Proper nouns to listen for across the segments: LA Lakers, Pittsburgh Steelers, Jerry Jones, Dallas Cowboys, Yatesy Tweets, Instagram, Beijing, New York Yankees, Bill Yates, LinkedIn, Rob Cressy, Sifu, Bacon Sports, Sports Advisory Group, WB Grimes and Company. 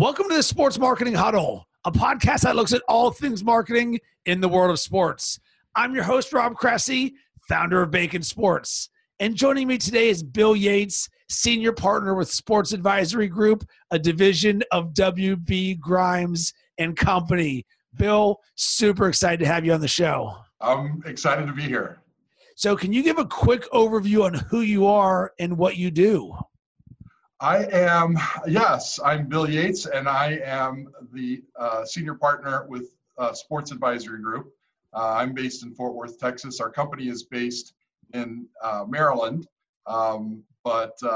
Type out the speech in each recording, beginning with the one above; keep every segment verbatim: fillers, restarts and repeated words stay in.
Welcome to the Sports Marketing Huddle, a podcast that looks at all things marketing in the world of sports. I'm your host, Rob Cressy, founder of Bacon Sports. And joining me today is Bill Yates, senior partner with Sports Advisory Group, a division of W B Grimes and Company. Bill, super excited to have you on the show. I'm excited to be here. So can you give a quick overview on who you are and what you do? I am, yes, I'm Bill Yates, and I am the uh, senior partner with uh, Sports Advisory Group. Uh, I'm based in Fort Worth, Texas. Our company is based in uh, Maryland, um, but uh,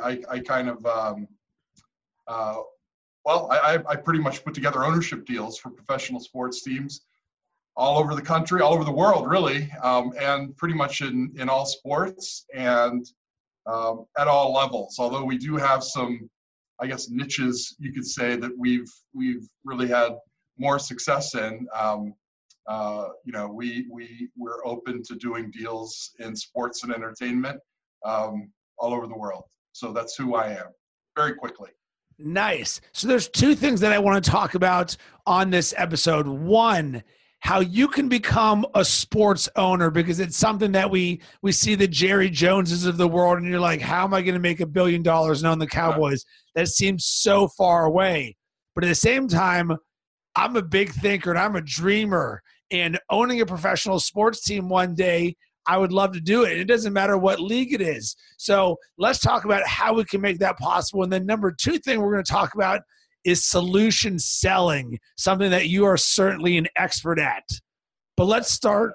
I, I kind of, um, uh, well, I, I pretty much put together ownership deals for professional sports teams all over the country, all over the world, really, um, and pretty much in, in all sports and Um, at all levels, although we do have some, I guess, niches you could say that we've we've really had more success in. Um, uh, you know, we we we're open to doing deals in sports and entertainment um, all over the world. So that's who I am. Very quickly. Nice. So there's two things that I want to talk about on this episode. One, how you can become a sports owner, because it's something that we we see the Jerry Joneses of the world, and you're like, how am I going to make a billion dollars and own the Cowboys? That seems so far away. But at the same time, I'm a big thinker and I'm a dreamer, and owning a professional sports team one day, I would love to do it. It doesn't matter what league it is. So let's talk about how we can make that possible. And then number two thing we're going to talk about is solution selling, something that you are certainly an expert at. But let's start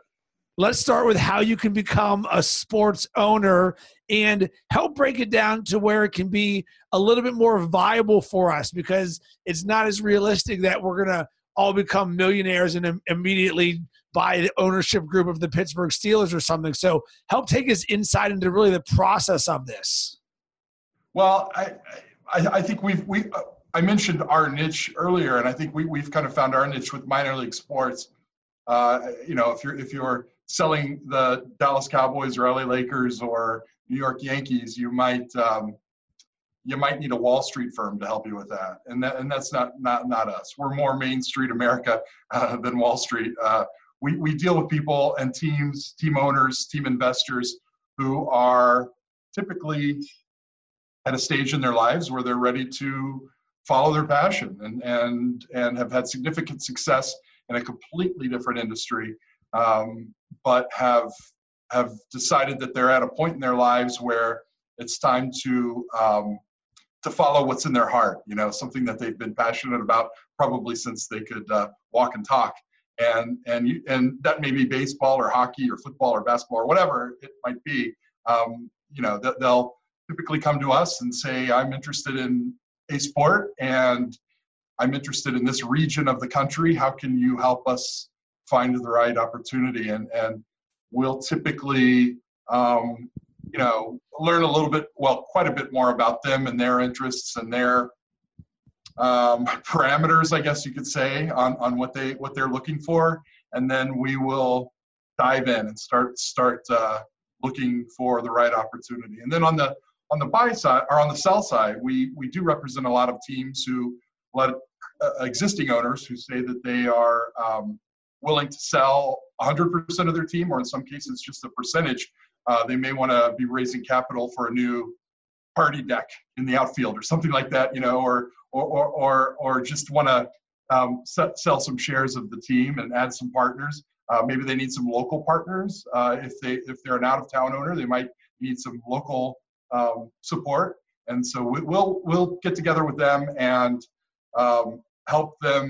let's start with how you can become a sports owner and help break it down to where it can be a little bit more viable for us, because it's not as realistic that we're going to all become millionaires and immediately buy the ownership group of the Pittsburgh Steelers or something. So help take us inside into really the process of this. Well, I I, I think we've we uh, I mentioned our niche earlier, and I think we, we've kind of found our niche with minor league sports. Uh, you know, if you're if you're selling the Dallas Cowboys or L A Lakers or New York Yankees, you might um, you might need a Wall Street firm to help you with that, and that and that's not not not us. We're more Main Street America uh, than Wall Street. Uh, we we deal with people and teams, team owners, team investors who are typically at a stage in their lives where they're ready to follow their passion and and and have had significant success in a completely different industry, um, but have have decided that they're at a point in their lives where it's time to um, to follow what's in their heart. You know, something that they've been passionate about probably since they could uh, walk and talk, and and you, and that may be baseball or hockey or football or basketball or whatever it might be. Um, you know, th- they'll typically come to us and say, "I'm interested in a sport, and I'm interested in this region of the country. How can you help us find the right opportunity?" And and we'll typically, um, you know, learn a little bit, well, quite a bit more about them and their interests and their um, parameters, I guess you could say, on on what they what they're looking for. And then we will dive in and start start uh, looking for the right opportunity. And then on the On the buy side, or on the sell side, we we do represent a lot of teams who, a lot of uh, existing owners who say that they are um, willing to sell one hundred percent of their team, or in some cases just a percentage. Uh, they may want to be raising capital for a new party deck in the outfield or something like that, you know, or or or or, or just want to um, sell some shares of the team and add some partners. Uh, maybe they need some local partners. Uh, if they if they're an out of town owner, they might need some local Um, support, and so we, we'll we'll get together with them and um, help them,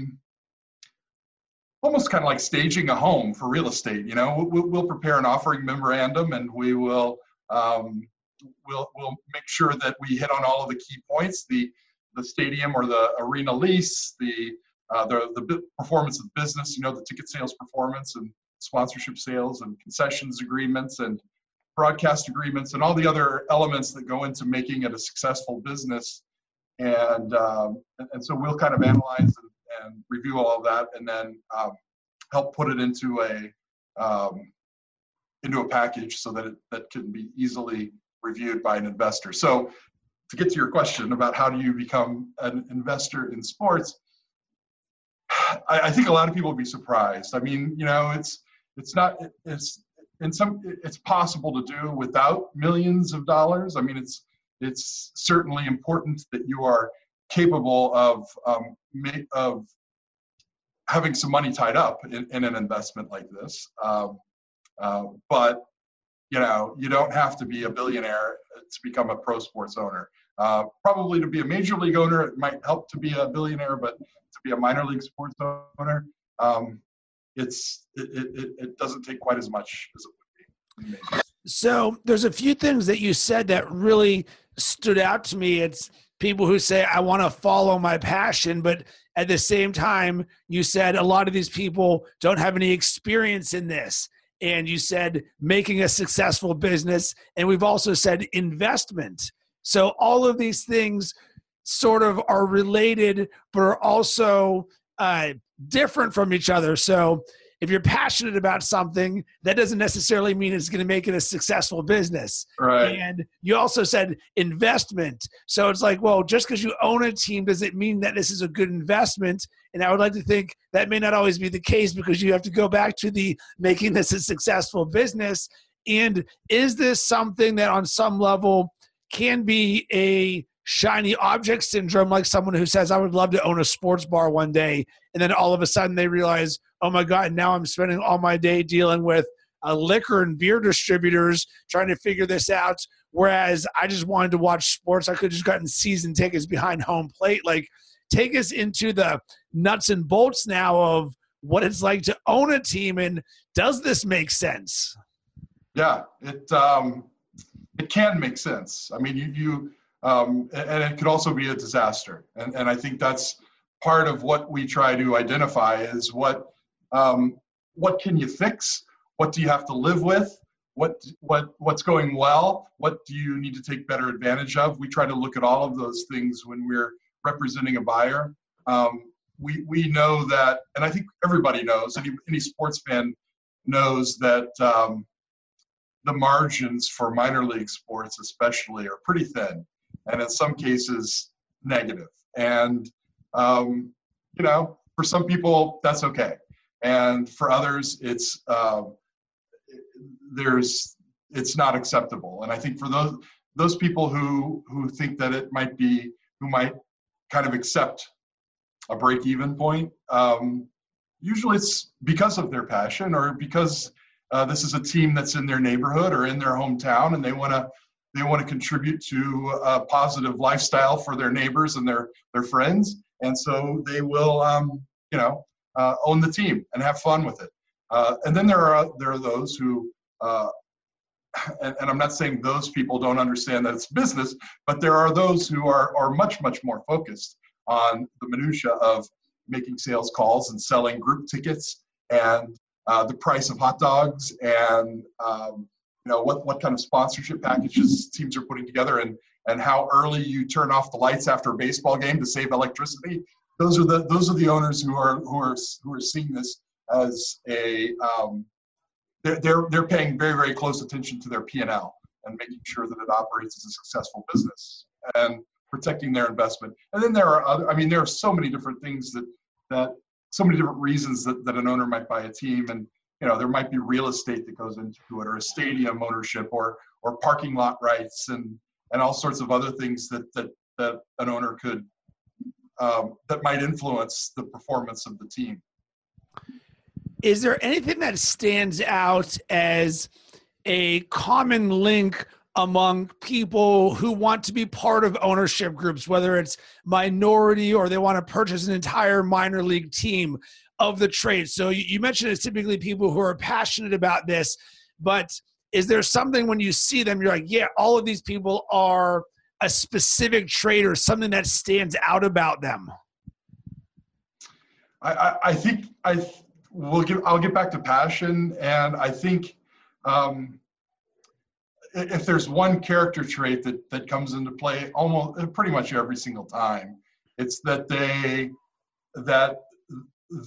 almost kind of like staging a home for real estate. You know, we'll, we'll prepare an offering memorandum, and we will um, we'll we'll make sure that we hit on all of the key points: the the stadium or the arena lease, the uh, the the performance of the business. You know, the ticket sales performance and sponsorship sales and concessions agreements and broadcast agreements and all the other elements that go into making it a successful business. And um, and so we'll kind of analyze and, and review all of that, and then um, help put it into a um, into a package so that it that can be easily reviewed by an investor. So to get to your question about how do you become an investor in sports, I, I think a lot of people would be surprised. I mean, you know, it's it's not it's in some it's possible to do without millions of dollars. I mean, it's it's certainly important that you are capable of um, of having some money tied up in, in an investment like this. Um, uh, but you know, you don't have to be a billionaire to become a pro sports owner. Uh, probably to be a major league owner, it might help to be a billionaire, but to be a minor league sports owner, um, it's it, it, it doesn't take quite as much as it would be. So there's a few things that you said that really stood out to me. It's people who say, I want to follow my passion, but at the same time, you said a lot of these people don't have any experience in this. And you said making a successful business. And we've also said investment. So all of these things sort of are related, but are also uh, different from each other. So if you're passionate about something, that doesn't necessarily mean it's going to make it a successful business. Right. And you also said investment. So it's like, well, just because you own a team, does it mean that this is a good investment? And I would like to think that may not always be the case, because you have to go back to the making this a successful business. And is this something that on some level can be a shiny object syndrome, like someone who says, I would love to own a sports bar one day. And then all of a sudden they realize, oh my God, now I'm spending all my day dealing with uh, liquor and beer distributors trying to figure this out. Whereas I just wanted to watch sports. I could have just gotten season tickets behind home plate. Like, take us into the nuts and bolts now of what it's like to own a team. And does this make sense? Yeah, it, um, it can make sense. I mean, you, you um, and it could also be a disaster. And, and I think that's part of what we try to identify is what, um, what can you fix? What do you have to live with? What, what, what's going well? What do you need to take better advantage of? We try to look at all of those things when we're representing a buyer. Um, we, we know that, and I think everybody knows, any, any sports fan knows that, um, the margins for minor league sports especially are pretty thin, and in some cases negative. And, um, you know, for some people that's okay. And for others it's, uh, there's, it's not acceptable. And I think for those, those people who, who think that it might be, who might kind of accept a break-even point, um, usually it's because of their passion, or because Uh, this is a team that's in their neighborhood or in their hometown, and they want to they want to contribute to a positive lifestyle for their neighbors and their their friends, and so they will um, you know uh, own the team and have fun with it. Uh, and then there are there are those who, uh, and, and I'm not saying those people don't understand that it's business, but there are those who are are much much more focused on the minutia of making sales calls and selling group tickets and Uh, the price of hot dogs, and um, you know what what kind of sponsorship packages teams are putting together, and and how early you turn off the lights after a baseball game to save electricity. Those are the those are the owners who are who are who are seeing this as a um, they're they're they're paying very very close attention to their P and L and making sure that it operates as a successful business and protecting their investment. And then there are other. I mean, there are so many different things that that. so many different reasons that, that an owner might buy a team. And, you know, there might be real estate that goes into it, or a stadium ownership, or, or parking lot rights, and, and all sorts of other things that, that, that an owner could, um, that might influence the performance of the team. Is there anything that stands out as a common link among people who want to be part of ownership groups, whether it's minority or they want to purchase an entire minor league team of the trade? So you mentioned it's typically people who are passionate about this, but is there something when you see them, you're like, yeah, all of these people are a specific trait or something that stands out about them? I, I, I think I will give, I'll get back to passion. And I think, um, if there's one character trait that, that comes into play almost pretty much every single time, it's that they, that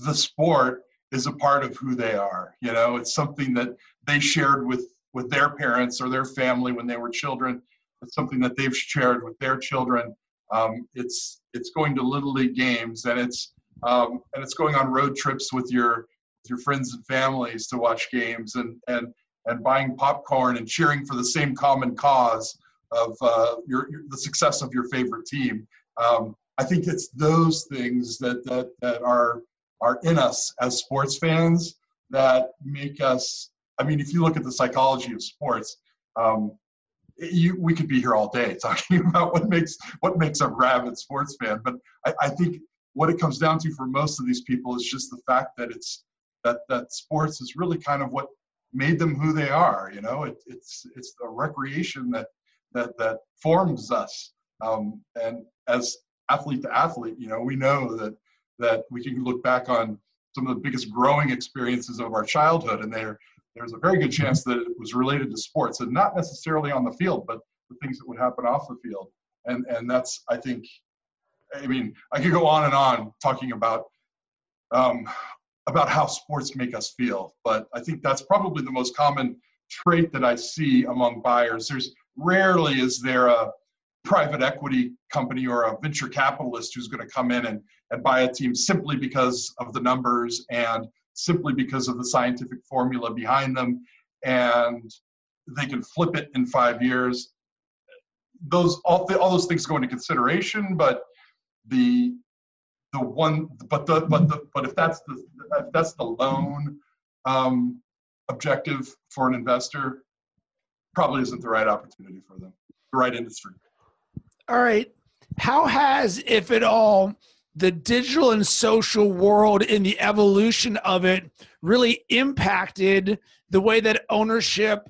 the sport is a part of who they are. You know, it's something that they shared with, with their parents or their family when they were children. It's something that they've shared with their children. Um, it's it's going to Little League games, and it's um, and it's going on road trips with your with your friends and families to watch games, and and and buying popcorn and cheering for the same common cause of uh, your, your the success of your favorite team. Um, I think it's those things that that that are are in us as sports fans that make us. I mean, if you look at the psychology of sports, um, you, we could be here all day talking about what makes what makes a rabid sports fan. But I, I think what it comes down to for most of these people is just the fact that it's that that sports is really kind of what made them who they are. You know, it, it's it's a recreation that that that forms us. Um, and as athlete to athlete, you know, we know that that we can look back on some of the biggest growing experiences of our childhood, and they're there's a very good chance that it was related to sports, and not necessarily on the field, but the things that would happen off the field. And and that's, I think, I mean, I could go on and on talking about um, about how sports make us feel, but I think that's probably the most common trait that I see among buyers. There's rarely is there a private equity company or a venture capitalist who's going to come in and, and buy a team simply because of the numbers and simply because of the scientific formula behind them, and they can flip it in five years. Those all, th- all those things go into consideration, but the the one, but the but the but if that's the if that's the loan um, objective for an investor, probably isn't the right opportunity for them, the right industry. All right, how has, if at all, the digital and social world and the evolution of it really impacted the way that ownership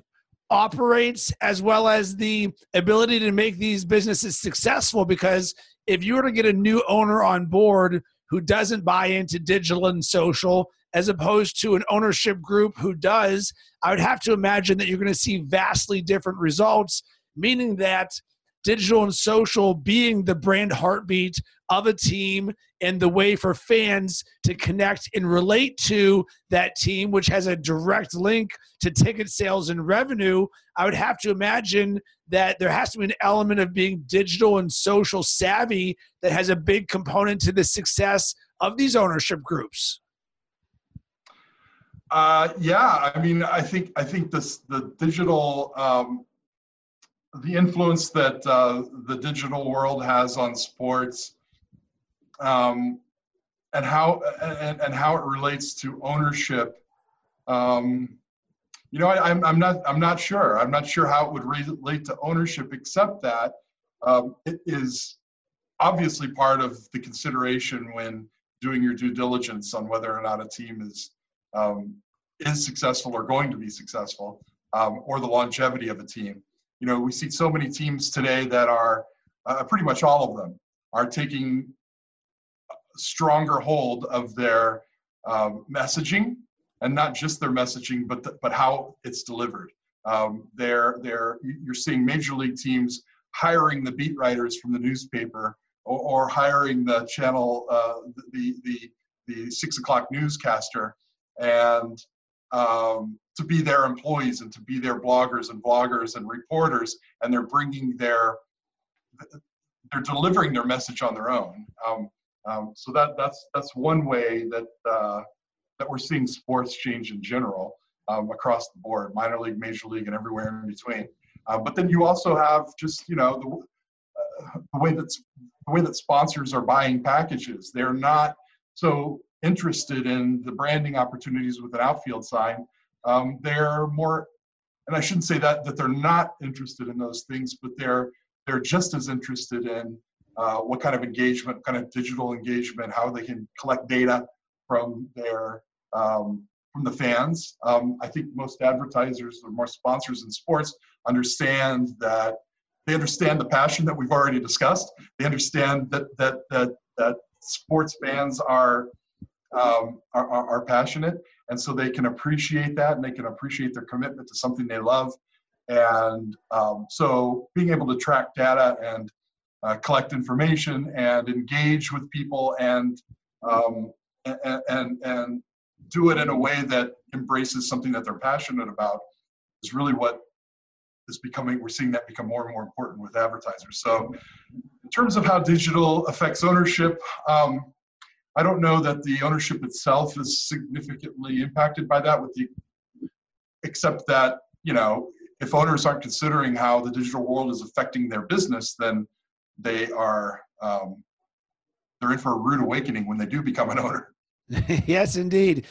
operates, as well as the ability to make these businesses successful? Because if you were to get a new owner on board who doesn't buy into digital and social, as opposed to an ownership group who does, I would have to imagine that you're going to see vastly different results, meaning that digital and social being the brand heartbeat of a team and the way for fans to connect and relate to that team, which has a direct link to ticket sales and revenue, I would have to imagine that there has to be an element of being digital and social savvy that has a big component to the success of these ownership groups. Uh, yeah, I mean, I think I think this the digital um, the influence that uh, the digital world has on sports, um, and how and, and how it relates to ownership. Um, you know, I, I'm I'm not I'm not sure. I'm not sure how it would relate to ownership, except that um, it is obviously part of the consideration when doing your due diligence on whether or not a team is um, is successful or going to be successful, um, or the longevity of a team. You know, we see so many teams today that are, uh, pretty much all of them, are taking stronger hold of their um, messaging, and not just their messaging, but the, but how it's delivered. Um, they're they're you're seeing major league teams hiring the beat writers from the newspaper, or, or hiring the channel, uh, the the the six o'clock newscaster, and um, to be their employees and to be their bloggers and vloggers and reporters, and they're bringing their, they're delivering their message on their own. Um, um, so that that's that's one way that uh, that we're seeing sports change in general, um, across the board, minor league, major league, and everywhere in between. Uh, but then you also have just, you know, the, uh, the way that's the way that sponsors are buying packages. They're not so interested in the branding opportunities with an outfield sign. Um, they're more, and I shouldn't say that that they're not interested in those things, but they're they're just as interested in uh, what kind of engagement, what kind of digital engagement, how they can collect data from their um, from the fans. Um, I think most advertisers, or more sponsors in sports, understand that they understand the passion that we've already discussed. They understand that that that that sports fans are um, are, are, are passionate. And so they can appreciate that, and they can appreciate their commitment to something they love. And um, so being able to track data and uh, collect information and engage with people, and, um, and, and, and do it in a way that embraces something that they're passionate about, is really what is becoming, we're seeing that become more and more important with advertisers. So in terms of how digital affects ownership, um, I don't know that the ownership itself is significantly impacted by that, with the except that, you know, if owners aren't considering how the digital world is affecting their business, then they are, um, they're in for a rude awakening when they do become an owner. Yes, indeed.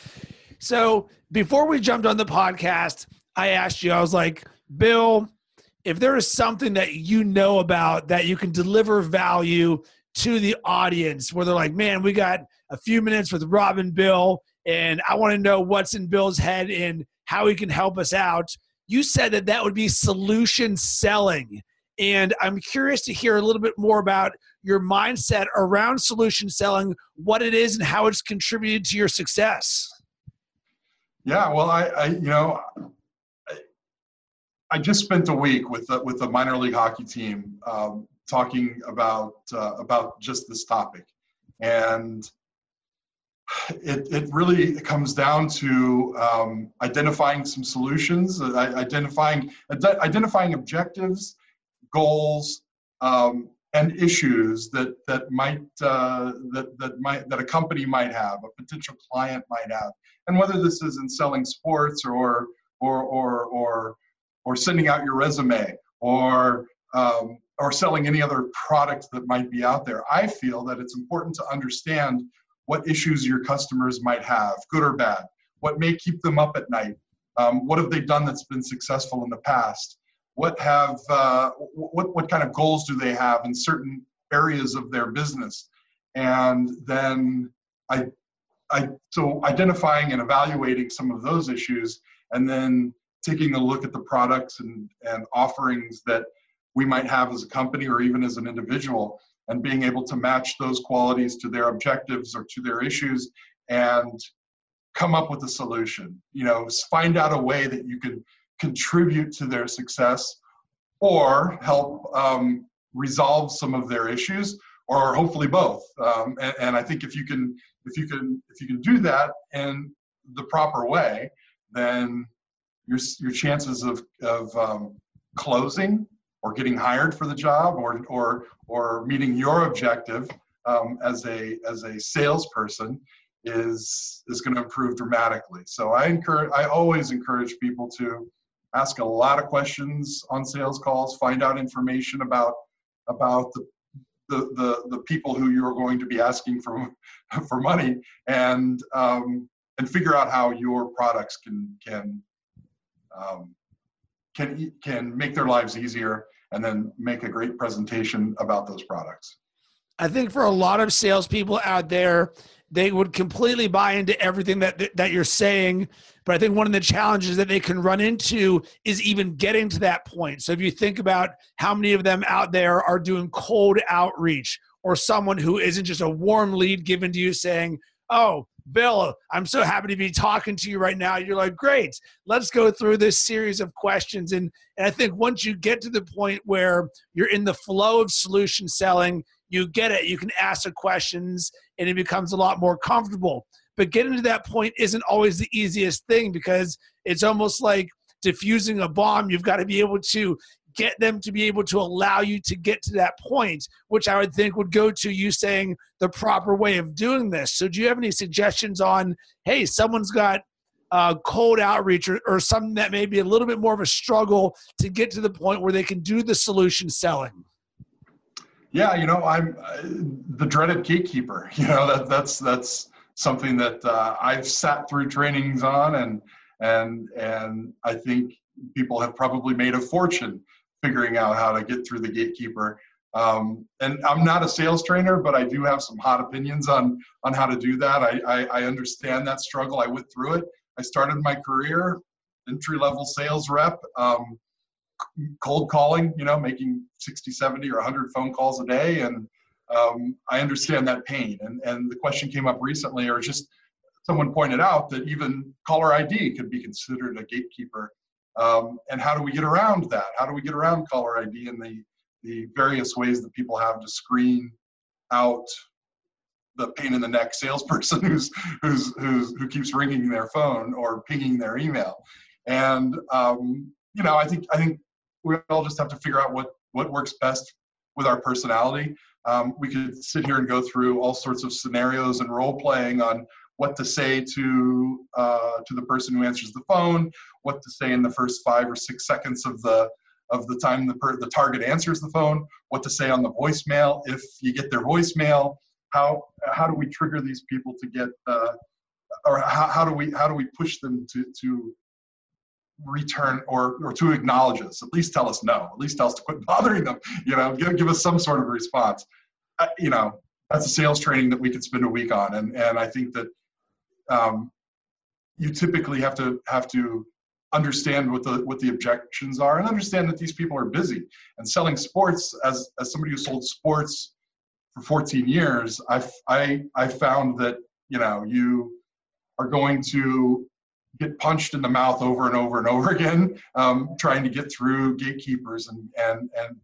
So before we jumped on the podcast, I asked you, I was like, Bill, if there is something that you know about that you can deliver value to the audience where they're like, man, we got a few minutes with Rob and Bill, and I want to know what's in Bill's head and how he can help us out. You said that that would be solution selling. And I'm curious to hear a little bit more about your mindset around solution selling, what it is and how it's contributed to your success. Yeah, well, I, I you know, I, I just spent a week with the, with the minor league hockey team um, talking about uh, about just this topic, and it it really comes down to um, identifying some solutions, identifying identifying objectives, goals, um, and issues that that might uh, that that might that a company might have, a potential client might have, and whether this is in selling sports or or or or or sending out your resume or um, or selling any other product that might be out there. I feel that it's important to understand what issues your customers might have, good or bad, what may keep them up at night, um, what have they done that's been successful in the past, what have uh, what what kind of goals do they have in certain areas of their business, and then I, I so identifying and evaluating some of those issues, and then taking a look at the products and, and offerings that we might have as a company or even as an individual, and being able to match those qualities to their objectives or to their issues and come up with a solution. You know, find out a way that you can contribute to their success or help um, resolve some of their issues, or hopefully both. Um, and, and I think if you can, if you can, if you can do that in the proper way, then your, your chances of, of um, closing or getting hired for the job, or or or meeting your objective um, as a as a salesperson is is going to improve dramatically. So I encourage, I always encourage people to ask a lot of questions on sales calls, find out information about about the the the, the people who you are going to be asking for for money, and um, and figure out how your products can can. Um, Can, can make their lives easier, and then make a great presentation about those products. I think for a lot of salespeople out there, they would completely buy into everything that that you're saying. But I think one of the challenges that they can run into is even getting to that point. So if you think about how many of them out there are doing cold outreach, or someone who isn't just a warm lead given to you saying, oh, Bill, I'm so happy to be talking to you right now. You're like, great, let's go through this series of questions. And, and I think once you get to the point where you're in the flow of solution selling, you get it. You can ask the questions and it becomes a lot more comfortable. But getting to that point isn't always the easiest thing, because it's almost like defusing a bomb. You've got to be able to get them to be able to allow you to get to that point, which I would think would go to you saying the proper way of doing this. So do you have any suggestions on, hey, someone's got uh, cold outreach or, or something that may be a little bit more of a struggle to get to the point where they can do the solution selling? Yeah, you know, I'm uh, the dreaded gatekeeper. You know, that that's that's something that uh, I've sat through trainings on, and and and I think people have probably made a fortune figuring out how to get through the gatekeeper. Um, and I'm not a sales trainer, but I do have some hot opinions on, on how to do that. I, I, I understand that struggle. I went through it. I started my career, entry-level sales rep, um, cold calling, you know, making sixty, seventy, or a hundred phone calls a day. And um, I understand that pain. And, and the question came up recently, or just someone pointed out that even caller I D could be considered a gatekeeper. Um, and how do we get around that? How do we get around caller I D and the, the various ways that people have to screen out the pain in the neck salesperson who's, who's, who's, who keeps ringing their phone or pinging their email? And, um, you know, I think, I think we all just have to figure out what, what works best with our personality. Um, we could sit here and go through all sorts of scenarios and role playing on what to say to uh, to the person who answers the phone, what to say in the first five or six seconds of the of the time the per, the target answers the phone, what to say on the voicemail if you get their voicemail. How how do we trigger these people to get, uh, or how, how do we how do we push them to to return or or to acknowledge us? At least tell us no. At least tell us to quit bothering them. You know, give give us some sort of response. Uh, you know, that's a sales training that we could spend a week on, and and I think that um, you typically have to have to understand what the what the objections are, and understand that these people are busy. And selling sports, as as somebody who sold sports for fourteen years, I, I, I found that, you know, you are going to get punched in the mouth over and over and over again, um, trying to get through gatekeepers and, and, and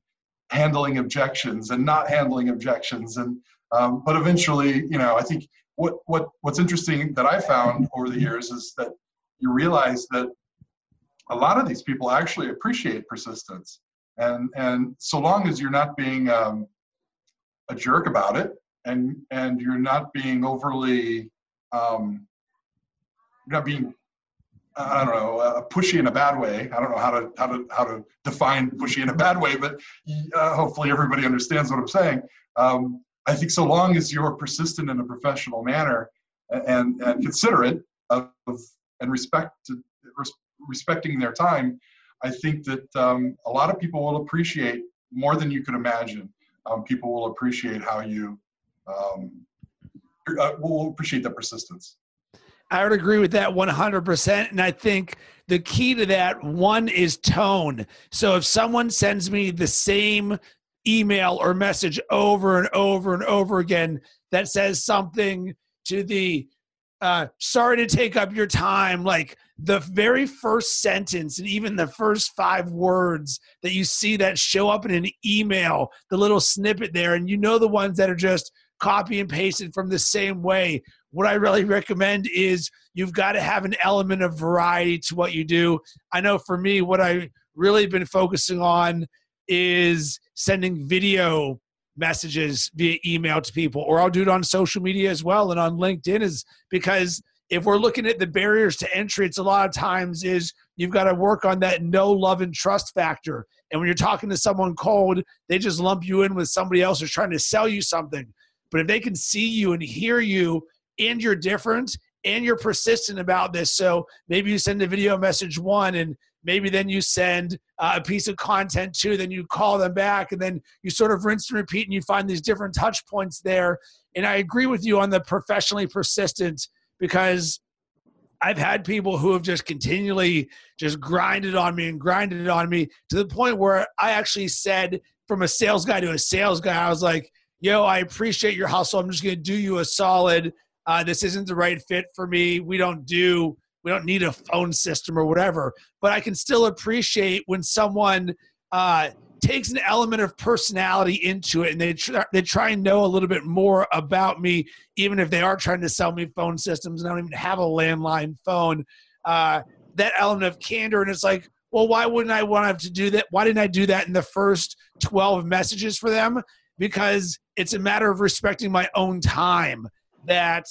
handling objections and not handling objections. And, um, but eventually, you know, I think what, what, what's interesting that I found over the years is that you realize that a lot of these people actually appreciate persistence. And, and so long as you're not being, um, a jerk about it, and and you're not being overly, um, you're not being, I don't know, uh, pushy in a bad way. I don't know how to how to how to define pushy in a bad way, but uh, hopefully everybody understands what I'm saying. Um, I think so long as you're persistent in a professional manner, and and considerate of, of and respect to, res, respecting their time, I think that um, a lot of people will appreciate more than you could imagine. Um, people will appreciate how you um, uh, will appreciate that persistence. I would agree with that one hundred percent. And I think the key to that one is tone. So if someone sends me the same email or message over and over and over again that says something to the, uh, sorry to take up your time, like the very first sentence and even the first five words that you see that show up in an email, the little snippet there, and you know the ones that are just copy and pasted from the same way. What I really recommend is you've got to have an element of variety to what you do. I know for me, what I've really been focusing on is sending video messages via email to people, or I'll do it on social media as well and on LinkedIn, is because if we're looking at the barriers to entry, it's a lot of times is you've got to work on that know, love, and trust factor. And when you're talking to someone cold, they just lump you in with somebody else who's trying to sell you something. But if they can see you and hear you, and you're different, and you're persistent about this, so maybe you send a video message one, and maybe then you send a piece of content too, then you call them back, and then you sort of rinse and repeat, and you find these different touch points there. And I agree with you on the professionally persistent, because I've had people who have just continually just grinded on me and grinded on me to the point where I actually said, from a sales guy to a sales guy, I was like, yo, I appreciate your hustle. I'm just going to do you a solid. Uh, this isn't the right fit for me. We don't do We don't need a phone system or whatever, but I can still appreciate when someone uh, takes an element of personality into it, and they tr- they try and know a little bit more about me, even if they are trying to sell me phone systems and I don't even have a landline phone. Uh, that element of candor, and it's like, well, why wouldn't I want to do that? Why didn't I do that in the first twelve messages for them? Because it's a matter of respecting my own time. That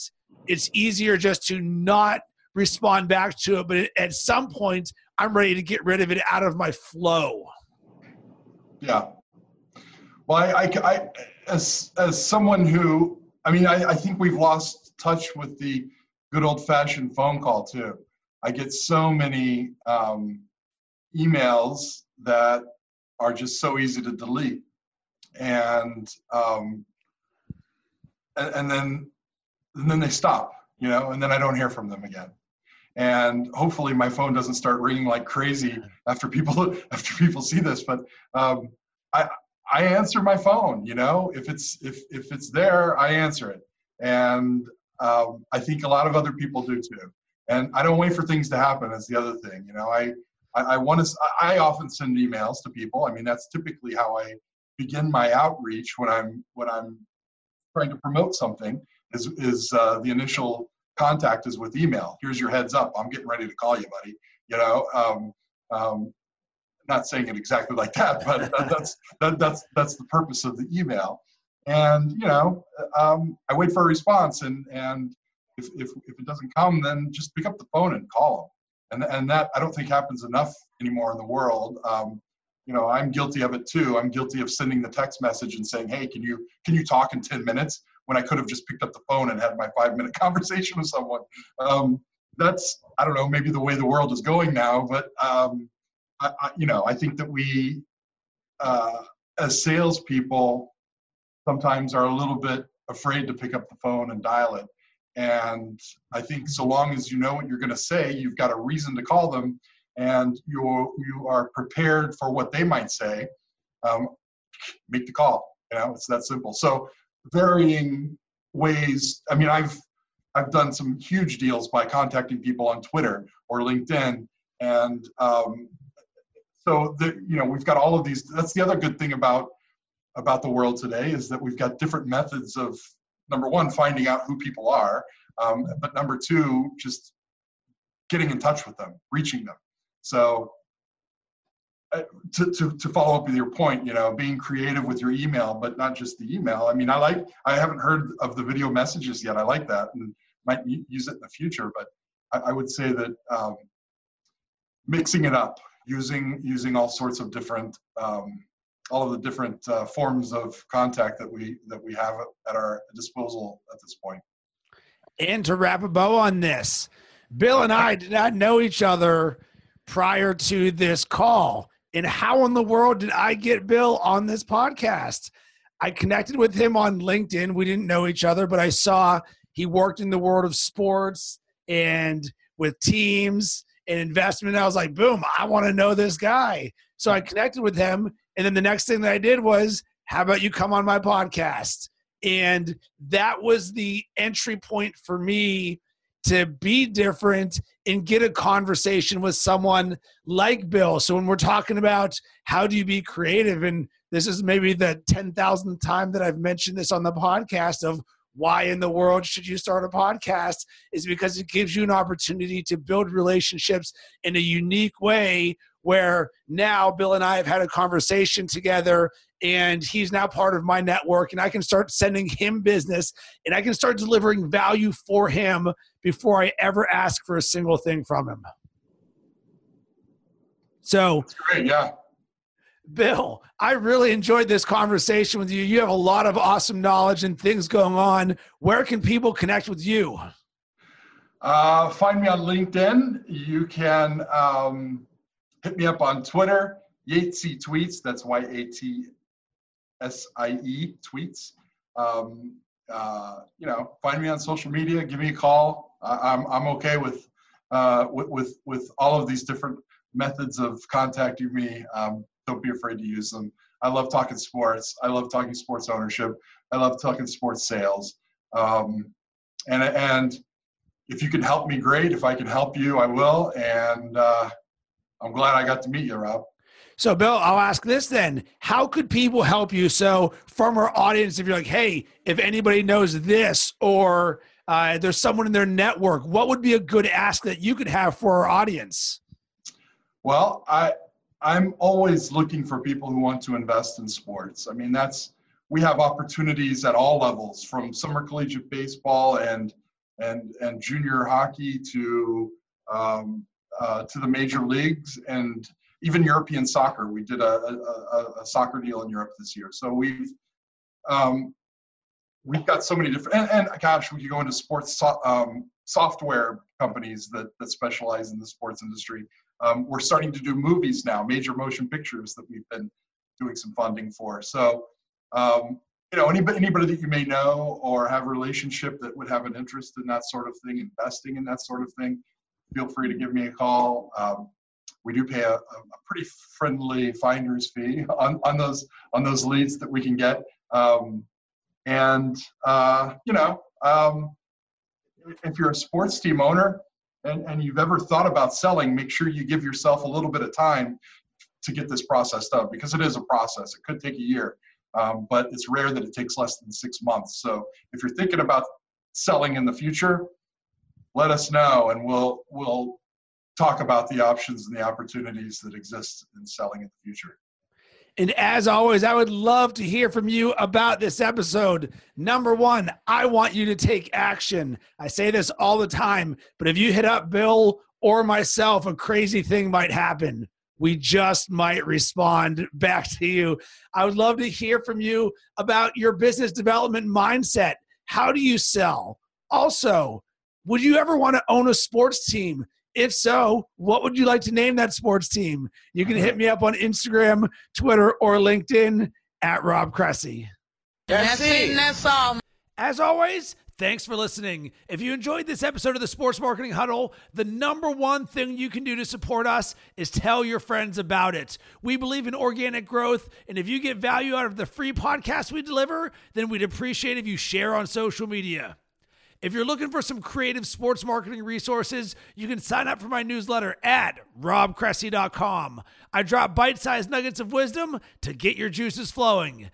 it's easier just to not respond back to it, but at some point I'm ready to get rid of it out of my flow. Yeah. Well, I, I, I as, as someone who, I mean, I, I think we've lost touch with the good old fashioned phone call too. I get so many um, emails that are just so easy to delete. And, um, and, and then, and then they stop, you know, and then I don't hear from them again. And hopefully my phone doesn't start ringing like crazy after people after people see this. But um, I I answer my phone, you know, if it's if if it's there, I answer it, and um, I think a lot of other people do too. And I don't wait for things to happen. Is the other thing, you know, I I, I want to I often send emails to people. I mean, that's typically how I begin my outreach when I'm when I'm trying to promote something. Is is uh, the initial contact is with email. Here's your heads up. I'm getting ready to call you, buddy. You know, um, um, not saying it exactly like that, but that's that, that's that's the purpose of the email. And you know, um, I wait for a response, and and if, if if it doesn't come, then just pick up the phone and call them. And and that I don't think happens enough anymore in the world. Um, you know, I'm guilty of it too. I'm guilty of sending the text message and saying, "Hey, can you can you talk in ten minutes?" When I could have just picked up the phone and had my five minute conversation with someone. Um, that's I don't know, maybe the way the world is going now, but um, I, I, you know, I think that we uh, as salespeople sometimes are a little bit afraid to pick up the phone and dial it. And I think so long as you know what you're going to say, you've got a reason to call them, and you're, you are prepared for what they might say, um, make the call. You know, it's that simple. So varying ways. I mean, I've, I've done some huge deals by contacting people on Twitter or LinkedIn. And um, so, the, you know, we've got all of these. That's the other good thing about about the world today, is that we've got different methods of, number one, finding out who people are, um, but number two, just getting in touch with them, reaching them. So uh, to, to, to follow up with your point, you know, being creative with your email, but not just the email. I mean, I like, I haven't heard of the video messages yet. I like that and might use it in the future, but I, I would say that um, mixing it up, using, using all sorts of different, um, all of the different uh, forms of contact that we that we have at our disposal at this point. And to wrap a bow on this, Bill and I did not know each other prior to this call. And how in the world did I get Bill on this podcast? I connected with him on LinkedIn. We didn't know each other, but I saw he worked in the world of sports and with teams and investment. I was like, boom, I want to know this guy. So I connected with him. And then the next thing that I did was, how about you come on my podcast? And that was the entry point for me to be different and get a conversation with someone like Bill. So when we're talking about how do you be creative, and this is maybe the ten thousandth time that I've mentioned this on the podcast of why in the world should you start a podcast, is because it gives you an opportunity to build relationships in a unique way, where now Bill and I have had a conversation together and he's now part of my network, and I can start sending him business and I can start delivering value for him before I ever ask for a single thing from him. So, that's great, yeah. Bill, I really enjoyed this conversation with you. You have a lot of awesome knowledge and things going on. Where can people connect with you? Uh, find me on LinkedIn. You can... Um... Hit me up on Twitter, Yatesy Tweets. That's Y A T S I E, Tweets. Um, uh, you know, find me on social media. Give me a call. I, I'm I'm okay with, uh, with with with all of these different methods of contacting me. Um, don't be afraid to use them. I love talking sports. I love talking sports ownership. I love talking sports sales. Um, and and if you can help me, great. If I can help you, I will. And uh, I'm glad I got to meet you, Rob. So, Bill, I'll ask this then. How could people help you? So, from our audience, if you're like, hey, if anybody knows this, or uh, there's someone in their network, what would be a good ask that you could have for our audience? Well, I, I'm always looking for people who want to invest in sports. I mean, that's we have opportunities at all levels, from summer collegiate baseball and, and, and junior hockey to um, – Uh, to the major leagues, and even European soccer. We did a, a, a soccer deal in Europe this year. So we've um, we've got so many different, and, and gosh, we could go into sports so, um, software companies that, that specialize in the sports industry. Um, we're starting to do movies now, major motion pictures that we've been doing some funding for. So, um, you know, anybody, anybody that you may know or have a relationship that would have an interest in that sort of thing, investing in that sort of thing, feel free to give me a call. Um, we do pay a, a pretty friendly finder's fee on, on those on those leads that we can get. Um, and, uh, you know, um, if you're a sports team owner and, and you've ever thought about selling, make sure you give yourself a little bit of time to get this process done, because it is a process. It could take a year, um, but it's rare that it takes less than six months. So if you're thinking about selling in the future, let us know, and we'll we'll talk about the options and the opportunities that exist in selling in the future. And as always, I would love to hear from you about this episode. Number one, I want you to take action. I say this all the time, but if you hit up Bill or myself, a crazy thing might happen. We just might respond back to you. I would love to hear from you about your business development mindset. How do you sell? Also, would you ever want to own a sports team? If so, what would you like to name that sports team? You can hit me up on Instagram, Twitter, or LinkedIn at Rob Cressy. That's it. That's all. As always, thanks for listening. If you enjoyed this episode of the Sports Marketing Huddle, the number one thing you can do to support us is tell your friends about it. We believe in organic growth, and if you get value out of the free podcast we deliver, then we'd appreciate if you share on social media. If you're looking for some creative sports marketing resources, you can sign up for my newsletter at rob cressy dot com. I drop bite-sized nuggets of wisdom to get your juices flowing.